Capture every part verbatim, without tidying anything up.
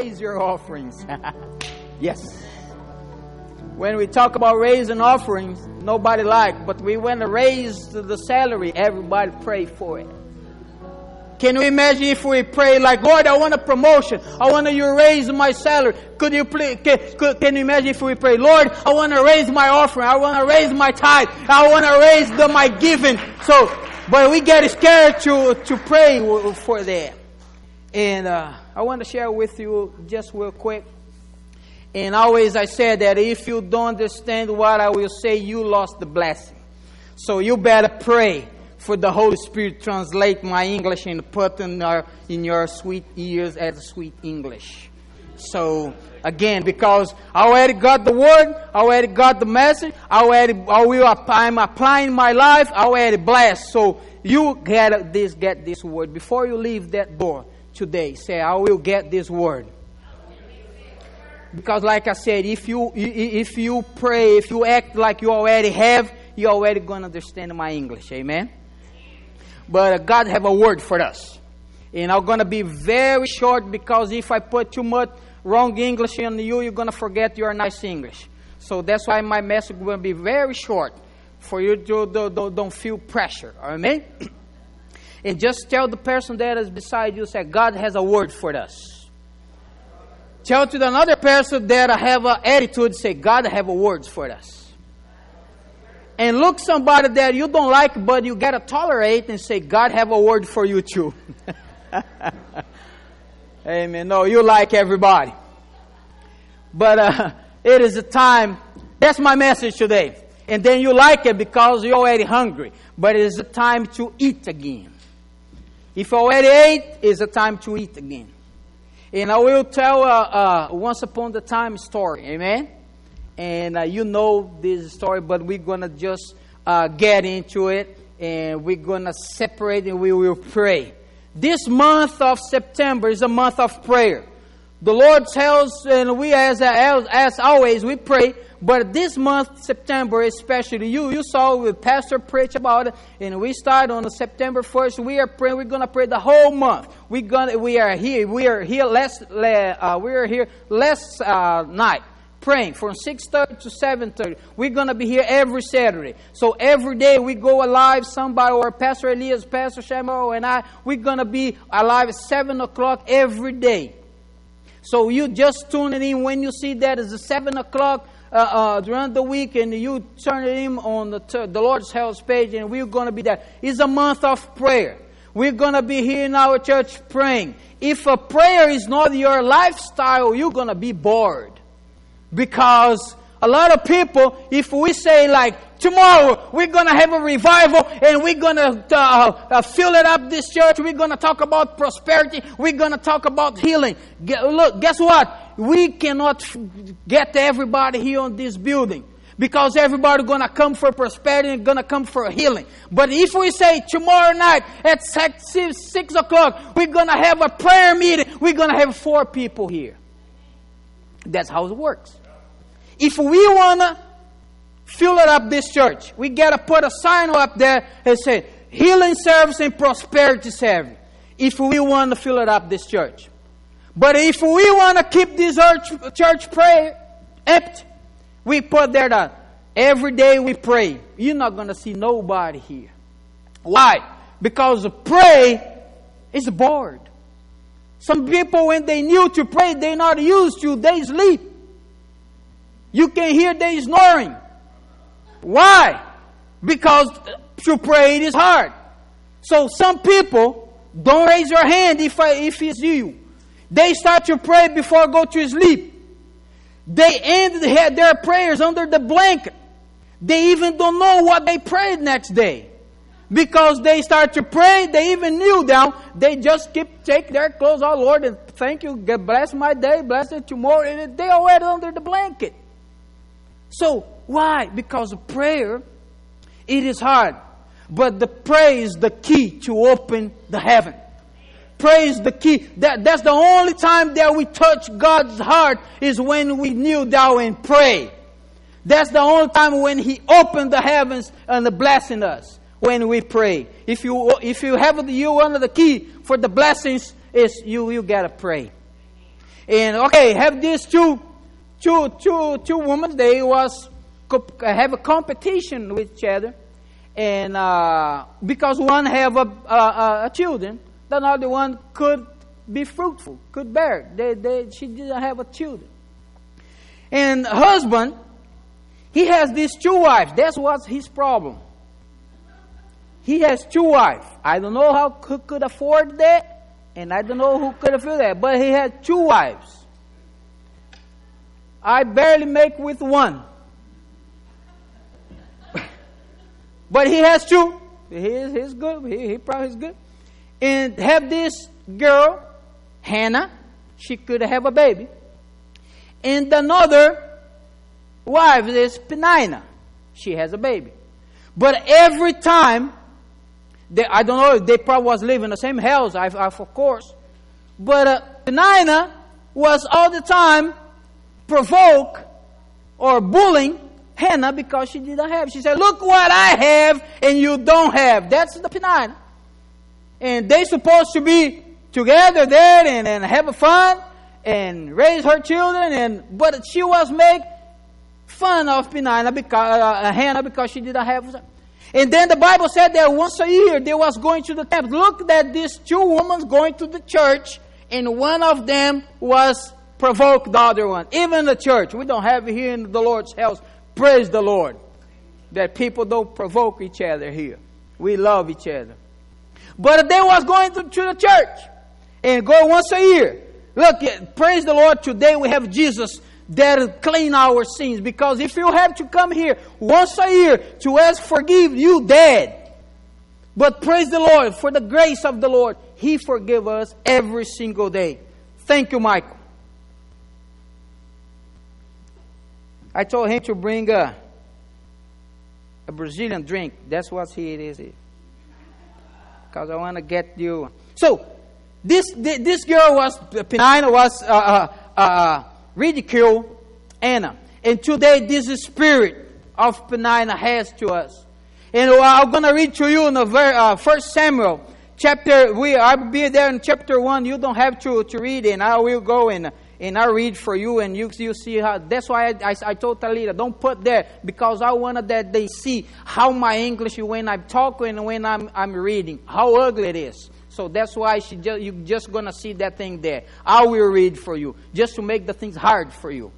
raise your offerings. Yes. When we talk about raising offerings, nobody liked, but we want to raise the salary, everybody pray for it. Can you imagine if we pray like, Lord, I want a promotion. I want you to raise my salary. Could you please, can, could, can you imagine if we pray, Lord, I want to raise my offering. I want to raise my tithe. I want to raise the, my giving. So, but we get scared to, to pray for that. And uh, I want to share with you just real quick. And always I said that if you don't understand what I will say, you lost the blessing. So you better pray for the Holy Spirit translate my English and put in, our, in your sweet ears as sweet English. So, again, because I already got the word, I already got the message, I already, I will, I'm applying my life, I already blessed. So you get this, get this word. Before you leave that door today, say, I will get this word. Because like I said, if you if you pray, if you act like you already have, you're already going to understand my English. Amen? But God have a word for us. And I'm going to be very short because if I put too much wrong English on you, you're going to forget your nice English. So that's why my message will be very short for you to don't, don't feel pressure. Amen? And just tell the person that is beside you, say, God has a word for us. Tell to another person that I have an attitude, say, God have a word for us. And look somebody that you don't like, but you got to tolerate and say, God have a word for you too. Amen. No, you like everybody. But uh, it is a time, that's my message today. And then you like it because you're already hungry. But it is a time to eat again. If you already ate, it's a time to eat again. And I will tell a uh, uh, once upon a time story, amen? And uh, you know this story, but we're going to just uh, get into it. And we're going to separate and we will pray. This month of September is a month of prayer. The Lord tells, and we as, as, as always, we pray. But this month, September, especially you, you saw the pastor preach about it. And we start on September first. We are praying. We're going to pray the whole month. We're gonna, we are here. We are here last, uh, we are here last uh, night praying from six thirty to seven thirty. We're going to be here every Saturday. So every day we go alive, somebody or Pastor Elias, Pastor Samuel, and I, we're going to be alive at seven o'clock every day. So you just tune it in when you see that it's a seven o'clock uh, uh, during the week, and you turn it in on the, ter- the Lord's House page, and we're going to be there. It's a month of prayer. We're going to be here in our church praying. If a prayer is not your lifestyle, you're going to be bored. Because a lot of people, if we say like, tomorrow we're going to have a revival and we're going to uh, uh, fill it up this church. We're going to talk about prosperity. We're going to talk about healing. Get, look, guess what? We cannot get everybody here on this building because everybody's going to come for prosperity and going to come for healing. But if we say tomorrow night at six o'clock, we're going to have a prayer meeting. We're going to have four people here. That's how it works. If we want to fill it up this church, we got to put a sign up there and say, healing service and prosperity service. If we want to fill it up this church. But if we want to keep this church, church prayer empty, we put there that every day we pray. You're not going to see nobody here. Why? Because pray is bored. Some people, when they knew to pray, they're not used to, they sleep. You can hear they snoring. Why? Because to pray it is hard. So some people don't raise your hand if I, if it's you. They start to pray before go to sleep. They end their prayers under the blanket. They even don't know what they prayed next day. Because they start to pray, they even kneel down. They just keep take their clothes. Oh Lord, and thank you. God bless my day. Bless it tomorrow. And they already under the blanket. So, why? Because prayer, it is hard. But the prayer is the key to open the heaven. Prayer is the key. That, that's the only time that we touch God's heart is when we kneel down and pray. That's the only time when He opened the heavens and blessing us. When we pray. If you if you have the, you one of the key for the blessings is you, you got to pray. And okay, have these two, two, two, two women. They was have a competition with each other, and uh, because one have a, a, a children, the other one could be fruitful, could bear. They, they, she didn't have a children. And husband, he has these two wives. That's what's his problem. He has two wives. I don't know how who could afford that, and I don't know who could afford that, but he had two wives. I barely make with one. But he has two. He is, he's good. He, he probably is good. And have this girl, Hannah, she could have a baby. And another wife is Penina. She has a baby. But every time, they, I don't know if they probably was living in the same house, I, I, of course. But uh, Penina was all the time provoke or bullying Hannah because she didn't have. She said, look what I have and you don't have. That's the Penina. And they supposed to be together there and, and have fun and raise her children. And but she was make fun of Penina because uh, Hannah because she didn't have. And then the Bible said that once a year they was going to the camp. Look that these two women going to the church, and one of them was provoked the other one. Even the church, we don't have it here in the Lord's house. Praise the Lord that people don't provoke each other here. We love each other. But they was going to, to the church and go once a year. Look, praise the Lord, today we have Jesus that clean our sins. Because if you have to come here once a year to ask forgive, you dead. But praise the Lord for the grace of the Lord. He forgives us every single day. Thank you, Michael. I told him to bring a, a Brazilian drink. That's what he is. Because I want to get you. So, this this girl was, Penina was uh, uh, uh, ridiculed Anna. And today this spirit of Penina has to us. And I'm going to read to you in the ver- uh, First Samuel chapter. We I'll be there in chapter one. You don't have to, to read, and I will go and and I'll read for you, and you you see how. That's why I, I, I told Talita, don't put that, because I wanted that they see how my English when I'm talking and when I'm I'm reading, how ugly it is. So that's why she just, you're just going to see that thing there. I will read for you, just to make the things hard for you.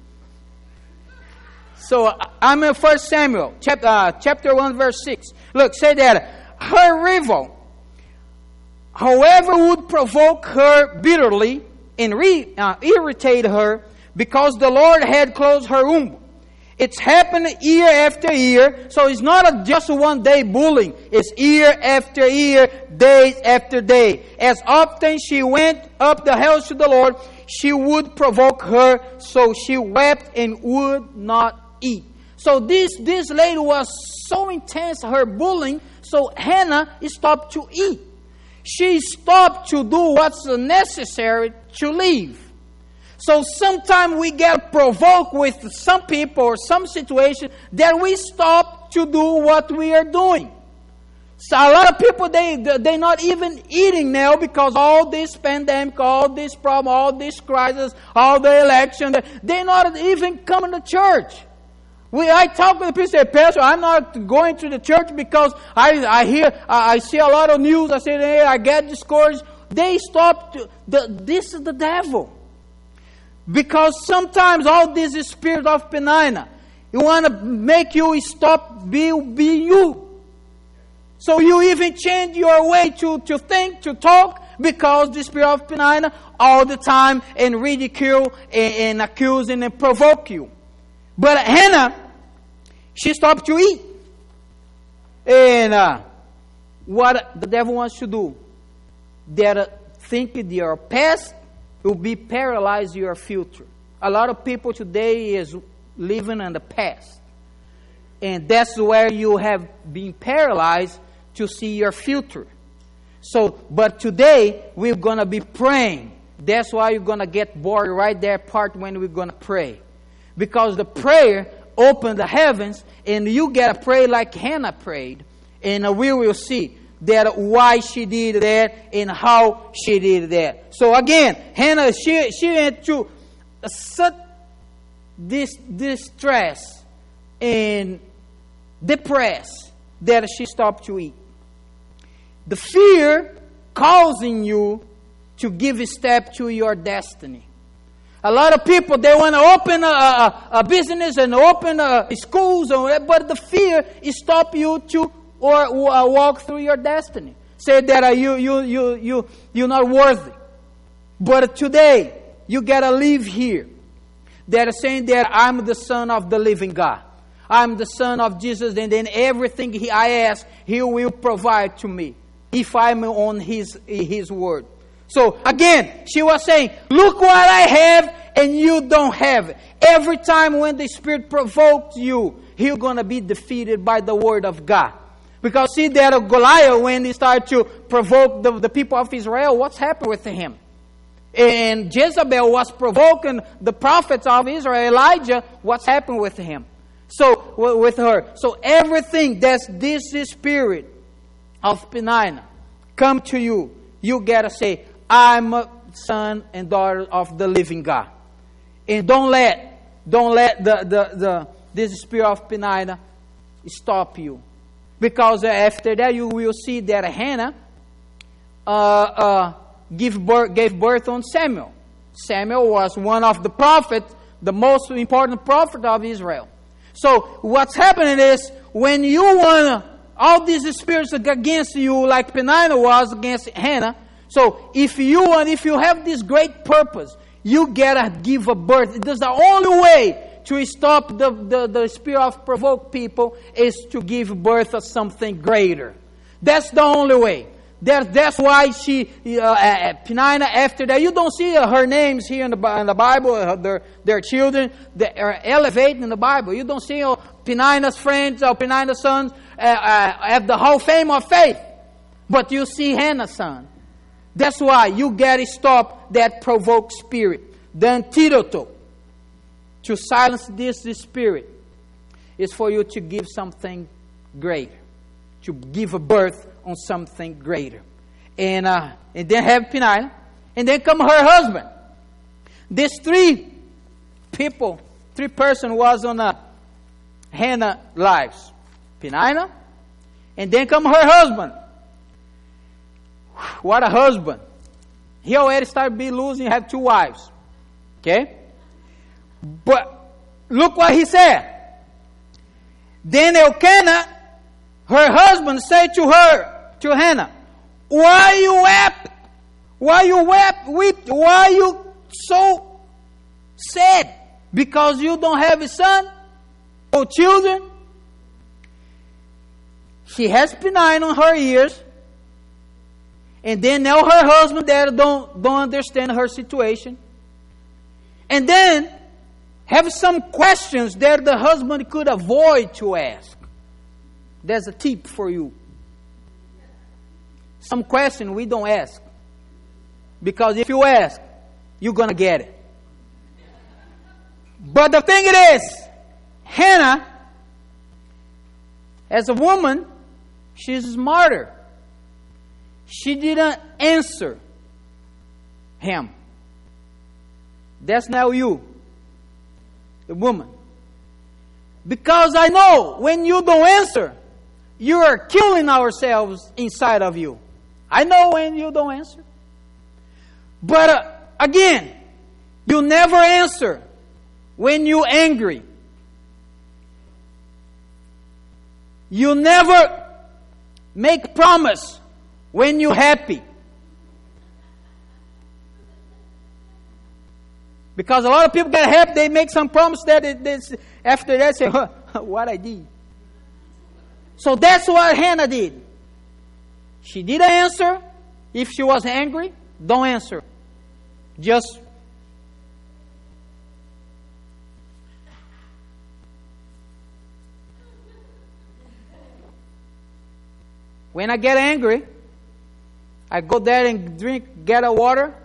So I'm in First Samuel, chapter, uh, chapter one, verse six. Look, say that, her rival, however would provoke her bitterly, and re, uh, irritate her, because the Lord had closed her womb. It's happened year after year. So it's not a just one day bullying. It's year after year, days after day. As often she went up the house to the Lord, she would provoke her. So she wept and would not eat. So this, this lady was so intense, her bullying. So Hannah stopped to eat. She stopped to do what's necessary to live. So sometimes we get provoked with some people or some situation that we stop to do what we are doing. So a lot of people, they, they're not even eating now because all this pandemic, all this problem, all this crisis, all the election, they're not even coming to church. We, I talk with the people say, Pastor, I'm not going to the church because I, I hear, I, I see a lot of news. I say, hey, I get discouraged. They stop. To, the, this is the devil. Because sometimes all this is spirit of Penina. You want to make you stop being be you. So you even change your way to, to think, to talk, because the spirit of Penina all the time and ridicule and, and accuse and, and provoke you. But Hannah, she stopped to eat. And uh, what the devil wants to do, that uh, think your past will be paralyzed your future. A lot of people today is living in the past. And that's where you have been paralyzed to see your future. So, but today, we're going to be praying. That's why you're going to get bored right there part when we're going to pray. Because the prayer opens the heavens, and you got to pray like Hannah prayed. And we will see that why she did that and how she did that. So again, Hannah, she, she went through such this distress and depressed that she stopped to eat. The fear causing you to give a step to your destiny. A lot of people, they want to open a, a, a business and open a, a schools, or whatever, but the fear is stop you to or, or walk through your destiny. Say that uh, you you you you you're not worthy. But today you gotta live here. They're saying that I'm the son of the living God. I'm the son of Jesus, and then everything he, I ask, he will provide to me if I'm on his his word. So again, she was saying, look what I have and you don't have it. Every time when the Spirit provokes you, you're going to be defeated by the word of God. Because see that Goliath, when he started to provoke the, the people of Israel, what's happened with him? And Jezebel was provoking the prophets of Israel, Elijah, what's happened with him? So, with her. So everything that's this spirit of Penina come to you, you gotta say, I'm a son and daughter of the living God. And don't let, don't let the, the, the this spirit of Penina stop you. Because after that you will see that Hannah uh, uh, give birth, gave birth on Samuel. Samuel was one of the prophets, the most important prophet of Israel. So what's happening is when you want all these spirits against you, like Penina was against Hannah. So if you want, if you have this great purpose, you gotta give a birth. That's the only way to stop the, the, the spirit of provoke people is to give birth of something greater. That's the only way. That, that's why she, uh, Penina, after that, you don't see uh, her names here in the, in the Bible, uh, their, their children, that are elevated in the Bible. You don't see uh, Penina's friends or Penina's sons uh, uh, have the whole fame of faith. But you see Hannah's son. That's why you got to stop that provoked spirit. The antidote to silence this, this spirit is for you to give something greater, to give a birth on something greater. And uh, and then have Penina. And then come her husband. These three people, three person was on uh, Hannah's lives. Penina. And then come her husband. What a husband. He already started be losing, had two wives. Okay? But look what he said. Then Elkanah, her husband, said to her, to Hannah, why you wept? Why you wept? Weep? Why you so sad? Because you don't have a son or children? She has Penina on her ears, and then now her husband there don't don't understand her situation, and then have some questions that the husband could avoid to ask. There's a tip for you. Some question we don't ask. Because if you ask, you're going to get it. But the thing it is, Hannah, as a woman, she's smarter. She didn't answer him. That's now you, the woman. Because I know when you don't answer, you are killing ourselves inside of you. I know when you don't answer. But uh, again, you never answer when you're angry. You never make promise when you're happy. Because a lot of people get happy, they make some promise that it, this, after that say, huh, what I did. So that's what Hannah did. She didn't answer. If she was angry, don't answer. Just when I get angry, I go there and drink, get a water,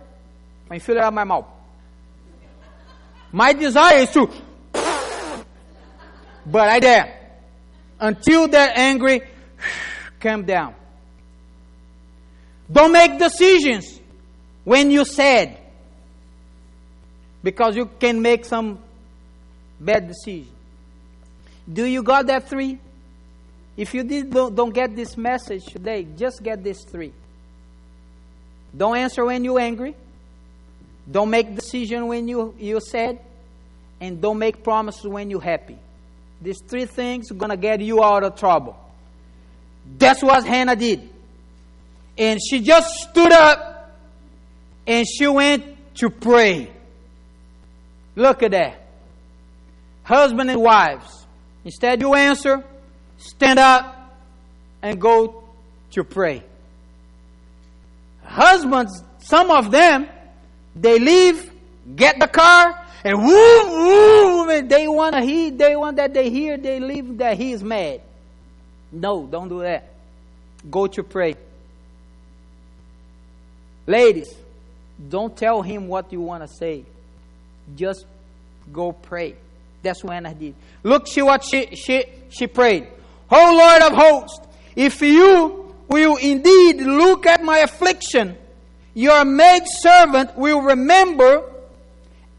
and fill it out my mouth. My desire is to, but I dare. Until that angry calm down. Don't make decisions when you're sad, because you can make some bad decisions. Do you got that three? If you did, don't, don't get this message today, just get these three. Don't answer when you're angry. Don't make decision when you, you're sad. And don't make promises when you're happy. These three things are going to get you out of trouble. That's what Hannah did. And she just stood up and she went to pray. Look at that. Husband and wives, instead you answer, stand up and go to pray. Husbands, some of them, they leave, get the car, and woo, woo, and they want to hear, they want that they hear, they leave that he is mad. No, don't do that. Go to pray. Ladies, don't tell him what you want to say. Just go pray. That's what Hannah did. Look, see what she she she prayed. Oh Lord of hosts, if you will indeed look at my affliction, your maidservant will remember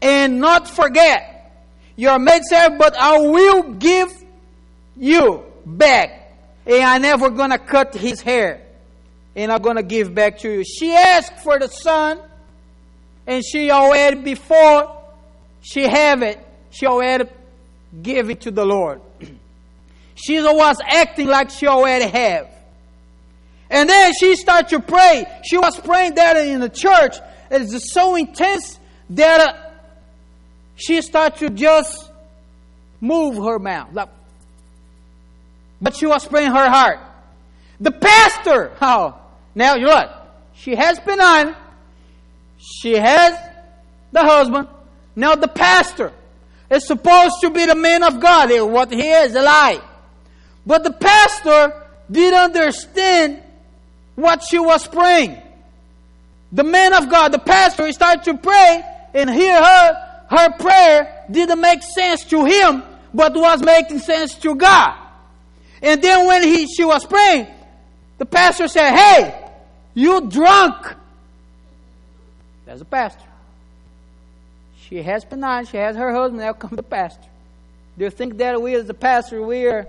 and not forget. Your maidservant, but I will give you back. And I'm never going to cut his hair. And I'm going to give back to you. She asked for the son. And she already, before she have it, she already gave it to the Lord. She was acting like she already have. And then she started to pray. She was praying there in the church. It's so intense that she started to just move her mouth. But she was praying her heart. The pastor, how? Oh, now you look. She has Penina. She has the husband. Now the pastor is supposed to be the man of God. What he is, a lie. But the pastor didn't understand what she was praying. The man of God, the pastor, started to pray, and hear her, her prayer didn't make sense to him, but was making sense to God. And then when he she was praying, the pastor said, hey, you drunk. That's the pastor. She has Penina, she has her husband, now comes the pastor. Do you think that we as the pastor, we are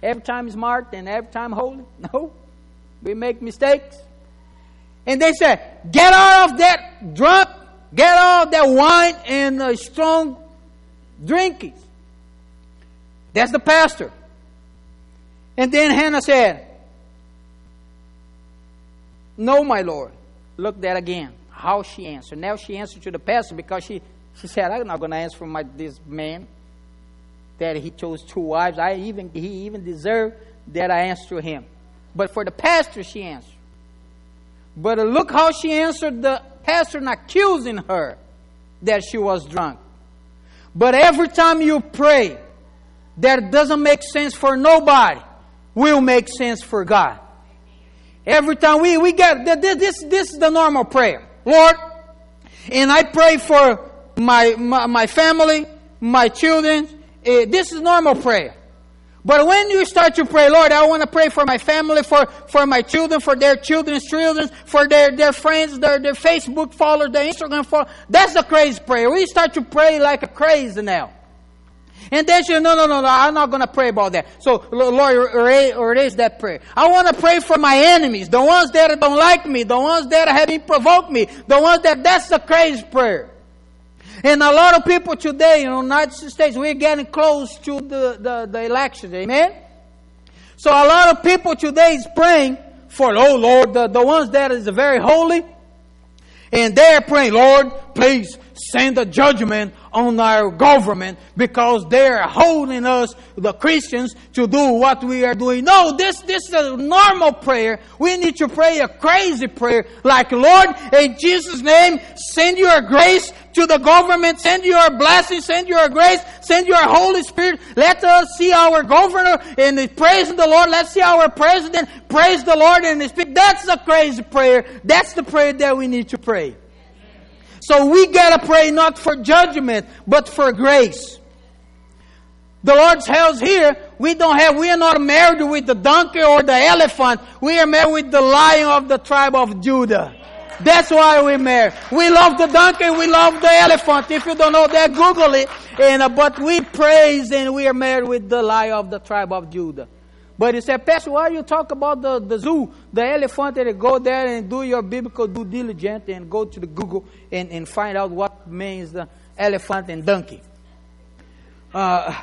every time smart and every time holy? No. We make mistakes. And they said, get out of that drunk, get out of that wine and uh, strong drinking. That's the pastor. And then Hannah said, no, my Lord. Look that again. How she answered. Now she answered to the pastor because she, she said, I'm not going to answer for my, this man that he chose two wives. I even He even deserved that I answer to him. But for the pastor, she answered. But look how she answered the pastor, not accusing her that she was drunk. But every time you pray, that doesn't make sense for nobody, will make sense for God. Every time we, we get, this, this is the normal prayer. Lord, and I pray for my, my, my family, my children. Uh, this is normal prayer. But when you start to pray, Lord, I want to pray for my family, for, for my children, for their children's children, for their, their friends, their, their Facebook followers, their Instagram followers. That's the crazy prayer. We start to pray like a crazy now. And then she said, no, no, no, no, I'm not going to pray about that. So, Lord, erase that prayer. I want to pray for my enemies, the ones that don't like me, the ones that have provoked me, the ones that, that's the crazy prayer. And a lot of people today in the United States, we're getting close to the, the, the election, amen? So a lot of people today is praying for, oh, Lord, the, the ones that is very holy, and they're praying, Lord, please send a judgment on our government because they're holding us, the Christians, to do what we are doing. No, this, this is a normal prayer. We need to pray a crazy prayer like, Lord, in Jesus' name, send your grace to the government. Send your blessing. Send your grace. Send your Holy Spirit. Let us see our governor and praise the Lord. Let's see our president praise the Lord and speak. That's the crazy prayer. That's the prayer that we need to pray. So we gotta pray not for judgment, but for grace. The Lord's house here, we don't have, we are not married with the donkey or the elephant. We are married with the lion of the tribe of Judah. That's why we're married. We love the donkey, we love the elephant. If you don't know that, Google it. And uh, But we praise and we are married with the lion of the tribe of Judah. But he said, Pastor, why you talk about the, the zoo, the elephant, and go there and do your biblical due diligence and go to the Google and, and find out what means the elephant and donkey. Uh,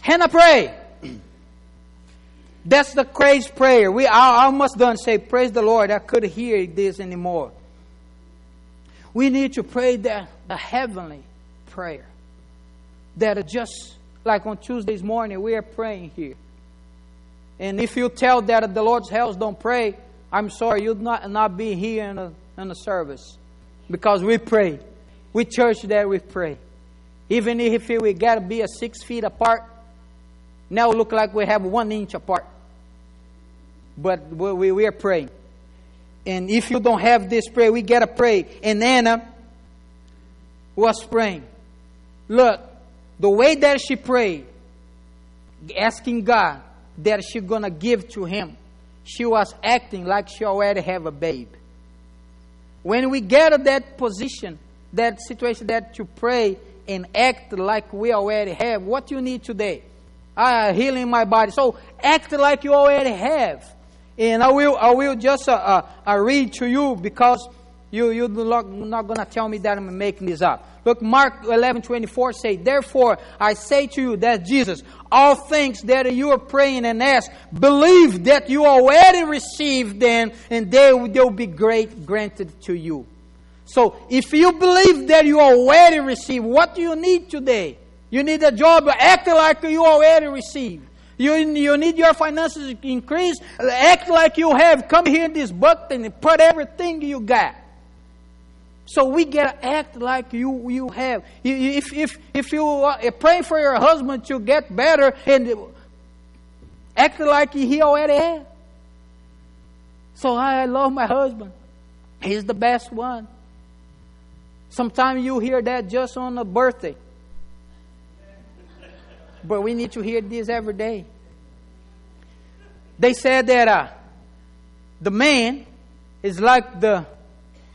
Hannah prayed. That's the praise prayer. We I almost done say, praise the Lord, I couldn't hear this anymore. We need to pray that a heavenly prayer. That just like on Tuesdays morning, we are praying here. And if you tell that the Lord's house don't pray, I'm sorry, you'll not, not be here in the in the service. Because we pray. We church there, we pray. Even if we got to be a six feet apart, now look like we have one inch apart. But we, we are praying. And if you don't have this prayer, we got to pray. And Anna was praying. Look, the way that she prayed, asking God that she's going to give to him, she was acting like she already have a babe. When we get to that position, that situation that you pray and act like we already have, what you need today? I healing my body. So act like you already have. And I will I will just uh, uh, I read to you because you, you're not going to tell me that I'm making this up. Look, Mark eleven twenty-four says, therefore, I say to you, that Jesus, all things that you are praying and ask, believe that you already received them, and they will be great granted to you. So if you believe that you already received, what do you need today? You need a job, act like you already received. You, you need your finances increased, act like you have. Come here in this book and put everything you got. So we got to act like you, you have. If, if, if you pray for your husband to get better, and act like he already has. So I love my husband. He's the best one. Sometimes you hear that just on a birthday. But we need to hear this every day. They said that uh, the man is like the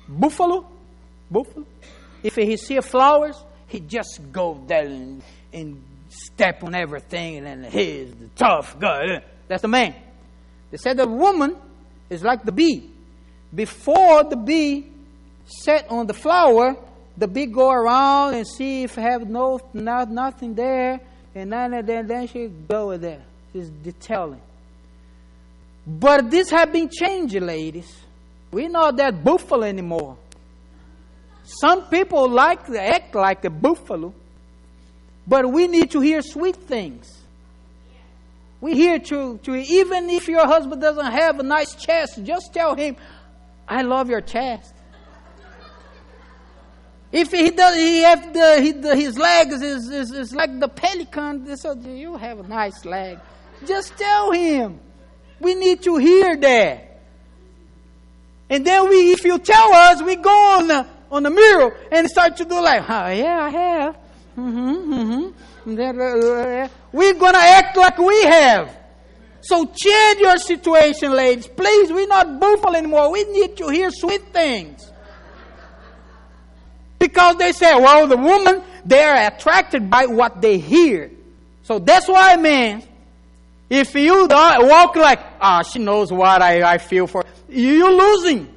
buffalo. Buffalo. If he see flowers, he just go there and, and step on everything. And he's the tough guy. That's the man. They said the woman is like the bee. Before the bee set on the flower, the bee go around and see if have no not nothing there, and then, then, then she go there. She's detailing. But this have been changed, ladies. We not that buffalo anymore. Some people like to act like a buffalo, but we need to hear sweet things. We hear to to even if your husband doesn't have a nice chest, just tell him, I love your chest. If he does, he have the, he, the his legs is, is is like the pelican. So you have a nice leg. Just tell him. We need to hear that. And then we, if you tell us, we go on the, on the mirror and start to do like, oh, yeah, I have. Mm-hmm, mm-hmm. We're gonna act like we have. So change your situation, ladies. Please, we're not buffalo anymore. We need to hear sweet things. Because they say, well, the woman, they are attracted by what they hear. So that's why, man, if you walk like, ah, oh, she knows what I, I feel for, you're losing.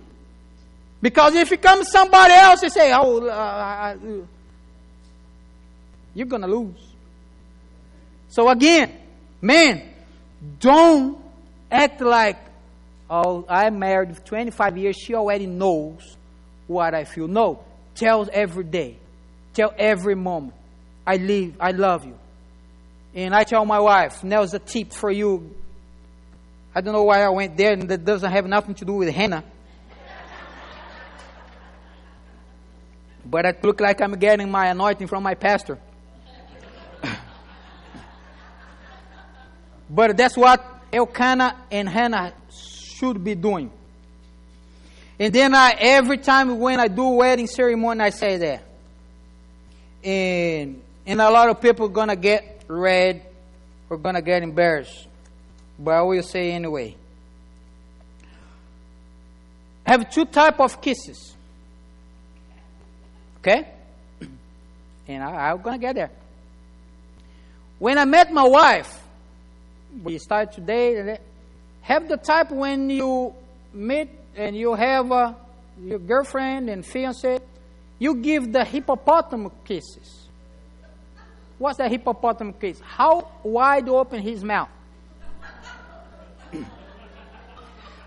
Because if it comes somebody else, they say, oh, uh, I, uh, you're going to lose. So again, man, don't act like, oh, I'm married for twenty-five years, she already knows what I feel. No. Tell every day. Tell every moment. I live, I love you. And I tell my wife, now's a tip for you. I don't know why I went there, and that doesn't have nothing to do with Hannah. But it looks like I'm getting my anointing from my pastor. But that's what Elkanah and Hannah should be doing. And then I, every time when I do wedding ceremony, I say that. And And a lot of people are going to get red or going to get embarrassed. But I will say anyway. I have two types of kisses. Okay? And I, I'm going to get there. When I met my wife, we started today, have the type when you meet and you have uh, your girlfriend and fiancé, you give the hippopotamus kisses. What's the hippopotamus kiss? How wide open his mouth?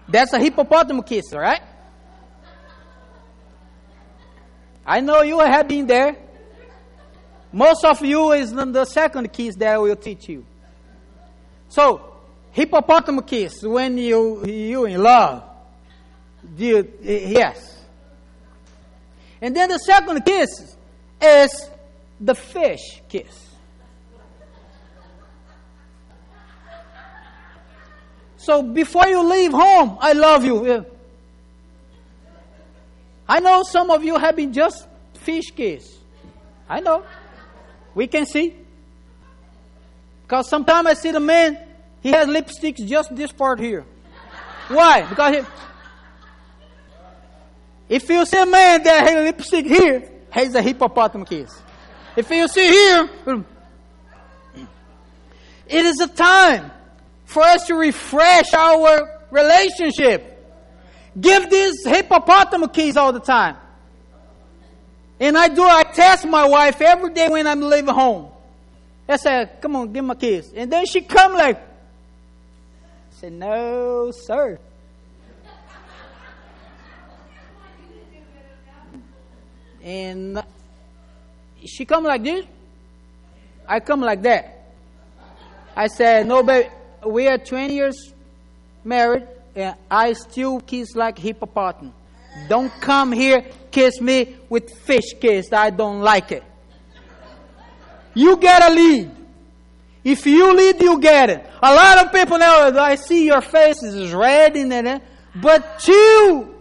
That's a hippopotamus kiss, all right? I know you have been there. Most of you is the second kiss that I will teach you. So, hippopotamus kiss, when you you in love. You, yes. And then the second kiss is the fish kiss. So before you leave home, I love you. I know some of you have been just fish kiss. I know. We can see. Because sometimes I see the man, he has lipsticks just this part here. Why? Because he, if you see a man that has lipstick here, he's a hippopotamus kiss. If you see here, it is a time for us to refresh our relationship. Give these hippopotamus keys all the time. And I do, I test my wife every day when I'm leaving home. I say, come on, give me a kiss. And then she come like, I say, no, sir. And she come like this. I come like that. I said, no, baby, we are twenty years married, and I still kiss like hippopotamus. Don't come here, kiss me with fish kiss. I don't like it. You get a lead. If you lead, you get it. A lot of people now, I see your face is red, in it, but you...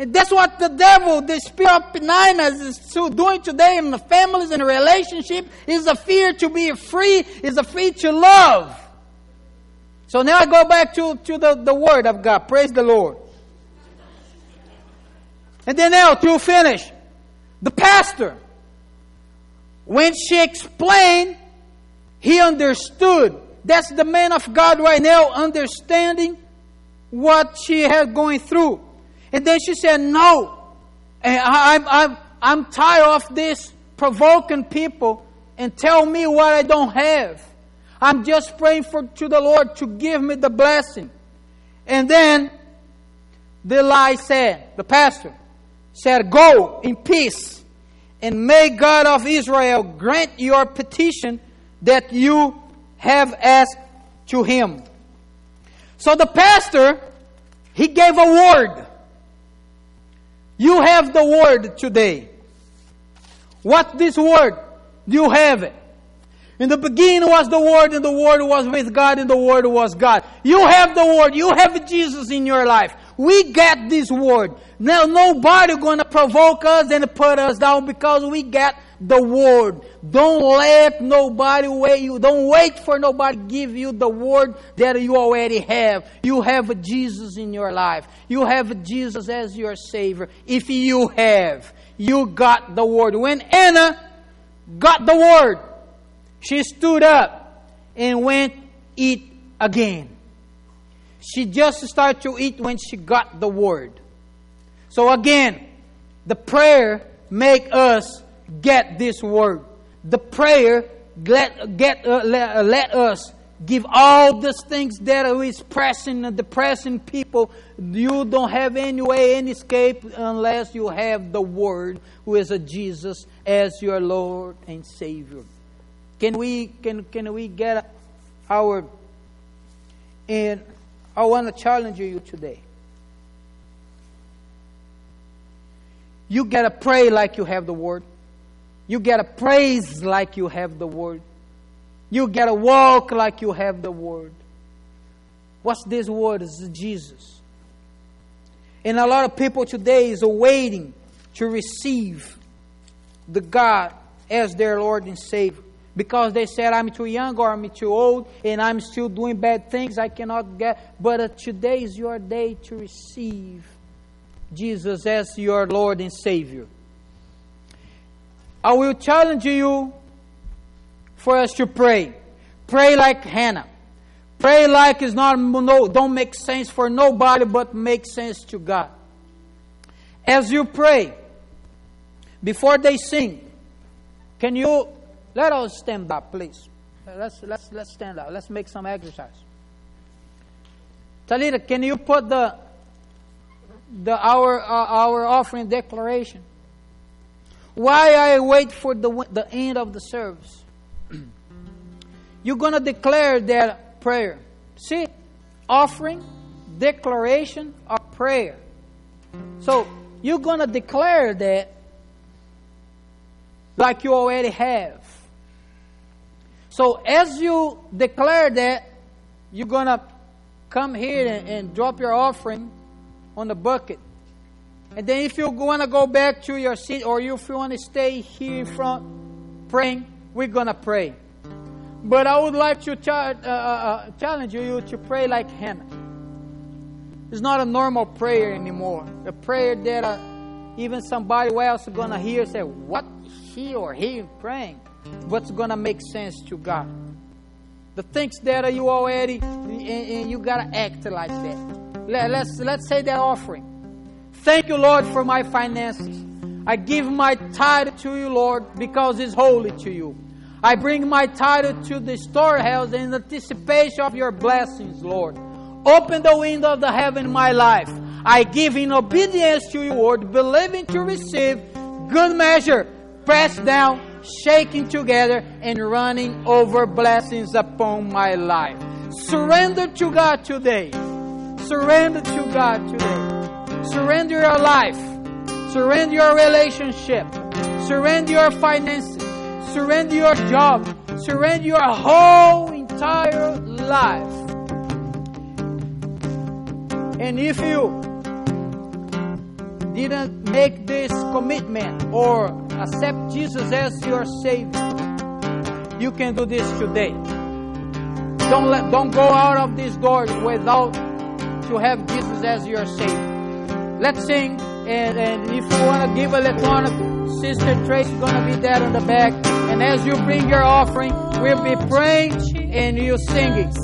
And that's what the devil, the spirit of Penina is doing today in the families and relationship, is a fear to be free, is a fear to love. So now I go back to, to the, the word of God. Praise the Lord. And then now to finish, the pastor, when she explained, he understood. That's the man of God right now, understanding what she had going through. And then she said, no, I'm, I'm, I'm tired of this provoking people and tell me what I don't have. I'm just praying for to the Lord to give me the blessing. And then the lie said, the pastor said, go in peace and may God of Israel grant your petition that you have asked to him. So the pastor, he gave a word. You have the word today. What this word? You have it. In the beginning was the word, and the word was with God, and the word was God. You have the word. You have Jesus in your life. We get this word. Now nobody going to provoke us and put us down because we get the word. Don't let nobody wait you. Don't wait for nobody give you the word that you already have. You have Jesus in your life. You have Jesus as your Savior. If you have, you got the word. When Anna got the word, she stood up and went eat again. She just started to eat when she got the word. So again, the prayer make us get this word. The prayer let, get, uh, let, uh, let us give all these things that is pressing and depressing people. You don't have any way, any escape unless you have the word, who is a Jesus as your Lord and Savior. Can we can can we get our... And I want to challenge you today. You got to pray like you have the word. You got to praise like you have the word. You got to walk like you have the word. What's this word? It's Jesus. And a lot of people today is waiting to receive the God as their Lord and Savior. Because they said, I'm too young or I'm too old and I'm still doing bad things. I cannot get. But uh, today is your day to receive Jesus as your Lord and Savior. I will challenge you for us to pray. Pray like Hannah. Pray like it's not, no, don't make sense for nobody, but make sense to God. As you pray, before they sing, can you... Let us stand up, please. Let's let's let's stand up. Let's make some exercise. Talita, can you put the the our uh, our offering declaration? Why I wait for the the end of the service? You're gonna declare that prayer. See, offering, declaration, or prayer. So you're gonna declare that like you already have. So as you declare that, you're going to come here and, and drop your offering on the bucket. And then if you want to go back to your seat or if you want to stay here in front praying, we're going to pray. But I would like to char- uh, uh, challenge you to pray like Hannah. It's not a normal prayer anymore. A prayer that uh, even somebody else is going to hear and say, what he or he praying? What's going to make sense to God? The things that are you already, and, and you got to act like that. Let, let's, let's say that offering. Thank you, Lord, for my finances. I give my tithe to you, Lord, because it's holy to you. I bring my tithe to the storehouse in anticipation of your blessings, Lord. Open the window of the heaven in my life. I give in obedience to you, Lord, believing to receive good measure, pressed down, shaking together and running over, blessings upon my life. Surrender to God today. Surrender to God today. Surrender your life. Surrender your relationship. Surrender your finances. Surrender your job. Surrender your whole entire life. And if you didn't make this commitment or accept Jesus as your Savior, you can do this today. Don't let, don't go out of these doors without to have Jesus as your Savior. Let's sing, and, and if you want to give electronic, Sister Tracy is going to be there in the back. And as you bring your offering, we'll be praying and you singing.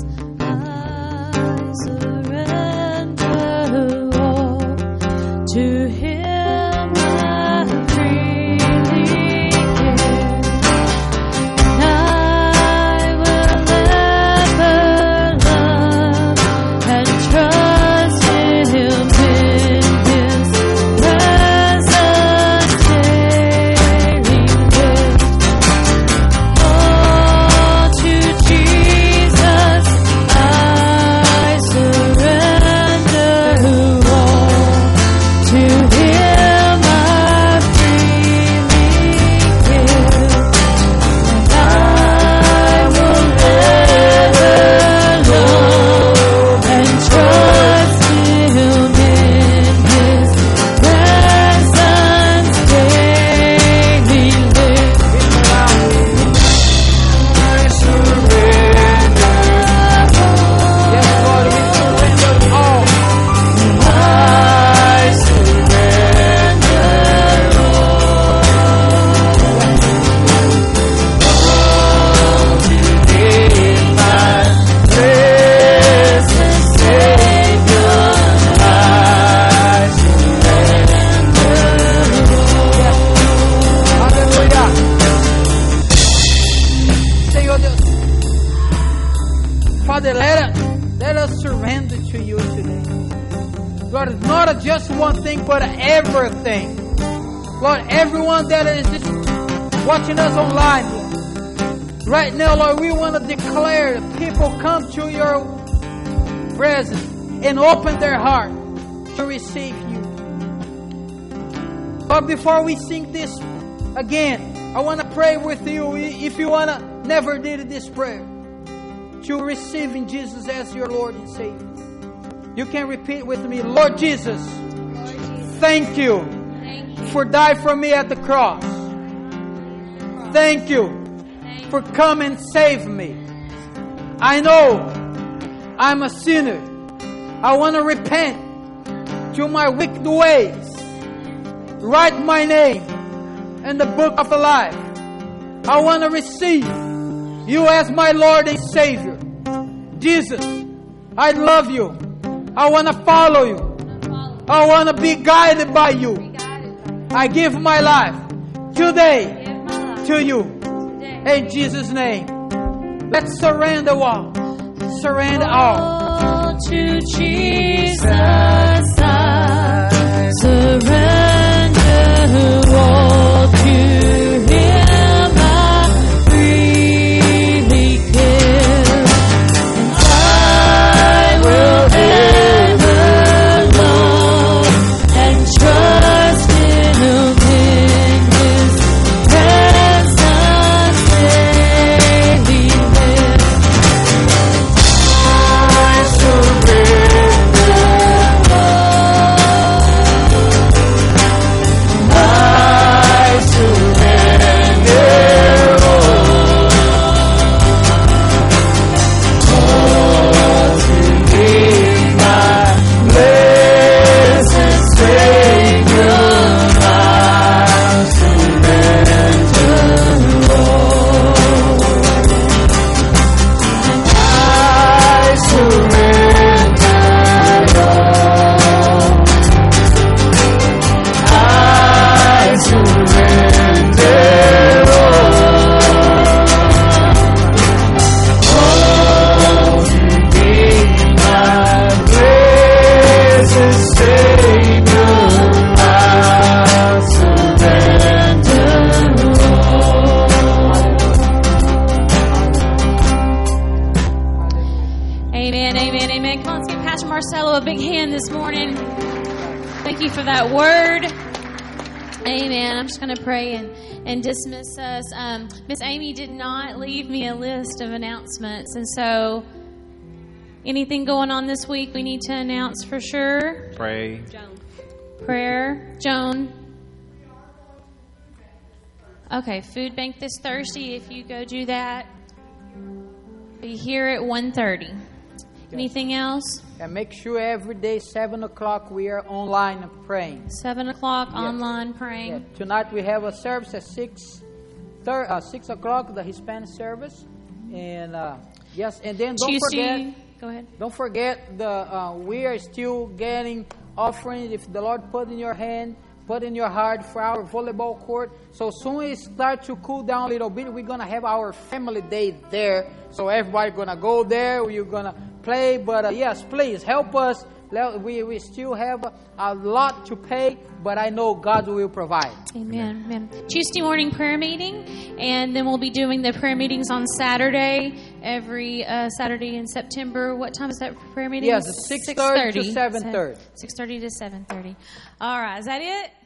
I surrender all to Him. Open their heart to receive you. But before we sing this again, I want to pray with you if you want to never did this prayer to receiving Jesus as your Lord and Savior. You can repeat with me, Lord Jesus, Lord Jesus, thank you, thank you for dying for me at the cross. thank you for coming and save me. I know I'm a sinner. I want to repent to my wicked ways. Write my name in the book of life. I want to receive you as my Lord and Savior. Jesus, I love you. I want to follow you. I want to be guided by you. I give my life today to you. In Jesus' name. Let's surrender all. Surrender all. To Jesus, I surrender all to you. Dismiss us. Um, Miss Amy did not leave me a list of announcements, and so anything going on this week we need to announce for sure. Pray. Joan. Prayer. Joan. Okay, food bank this Thursday. If you go do that, be here at one thirty. Anything else? And make sure every day, seven o'clock, we are online praying. seven o'clock, yes. Online praying. Yes. Tonight we have a service at six, thir- uh, six o'clock, the Hispanic service. And uh, yes, and then don't Tuesday. forget. Go ahead. Don't forget, the uh, we are still getting offerings. If the Lord put in your hand, put in your heart for our volleyball court. So soon it starts to cool down a little bit, we're going to have our family day there. So everybody going to go there. You're going to play, but uh, yes, please help us. We we still have a lot to pay, but I know God will provide. Amen. Amen. Tuesday morning prayer meeting, and then we'll be doing the prayer meetings on Saturday, every uh, Saturday in September. What time is that prayer meeting? Yes, six thirty to seven thirty. Six thirty to seven thirty. All right, is that it?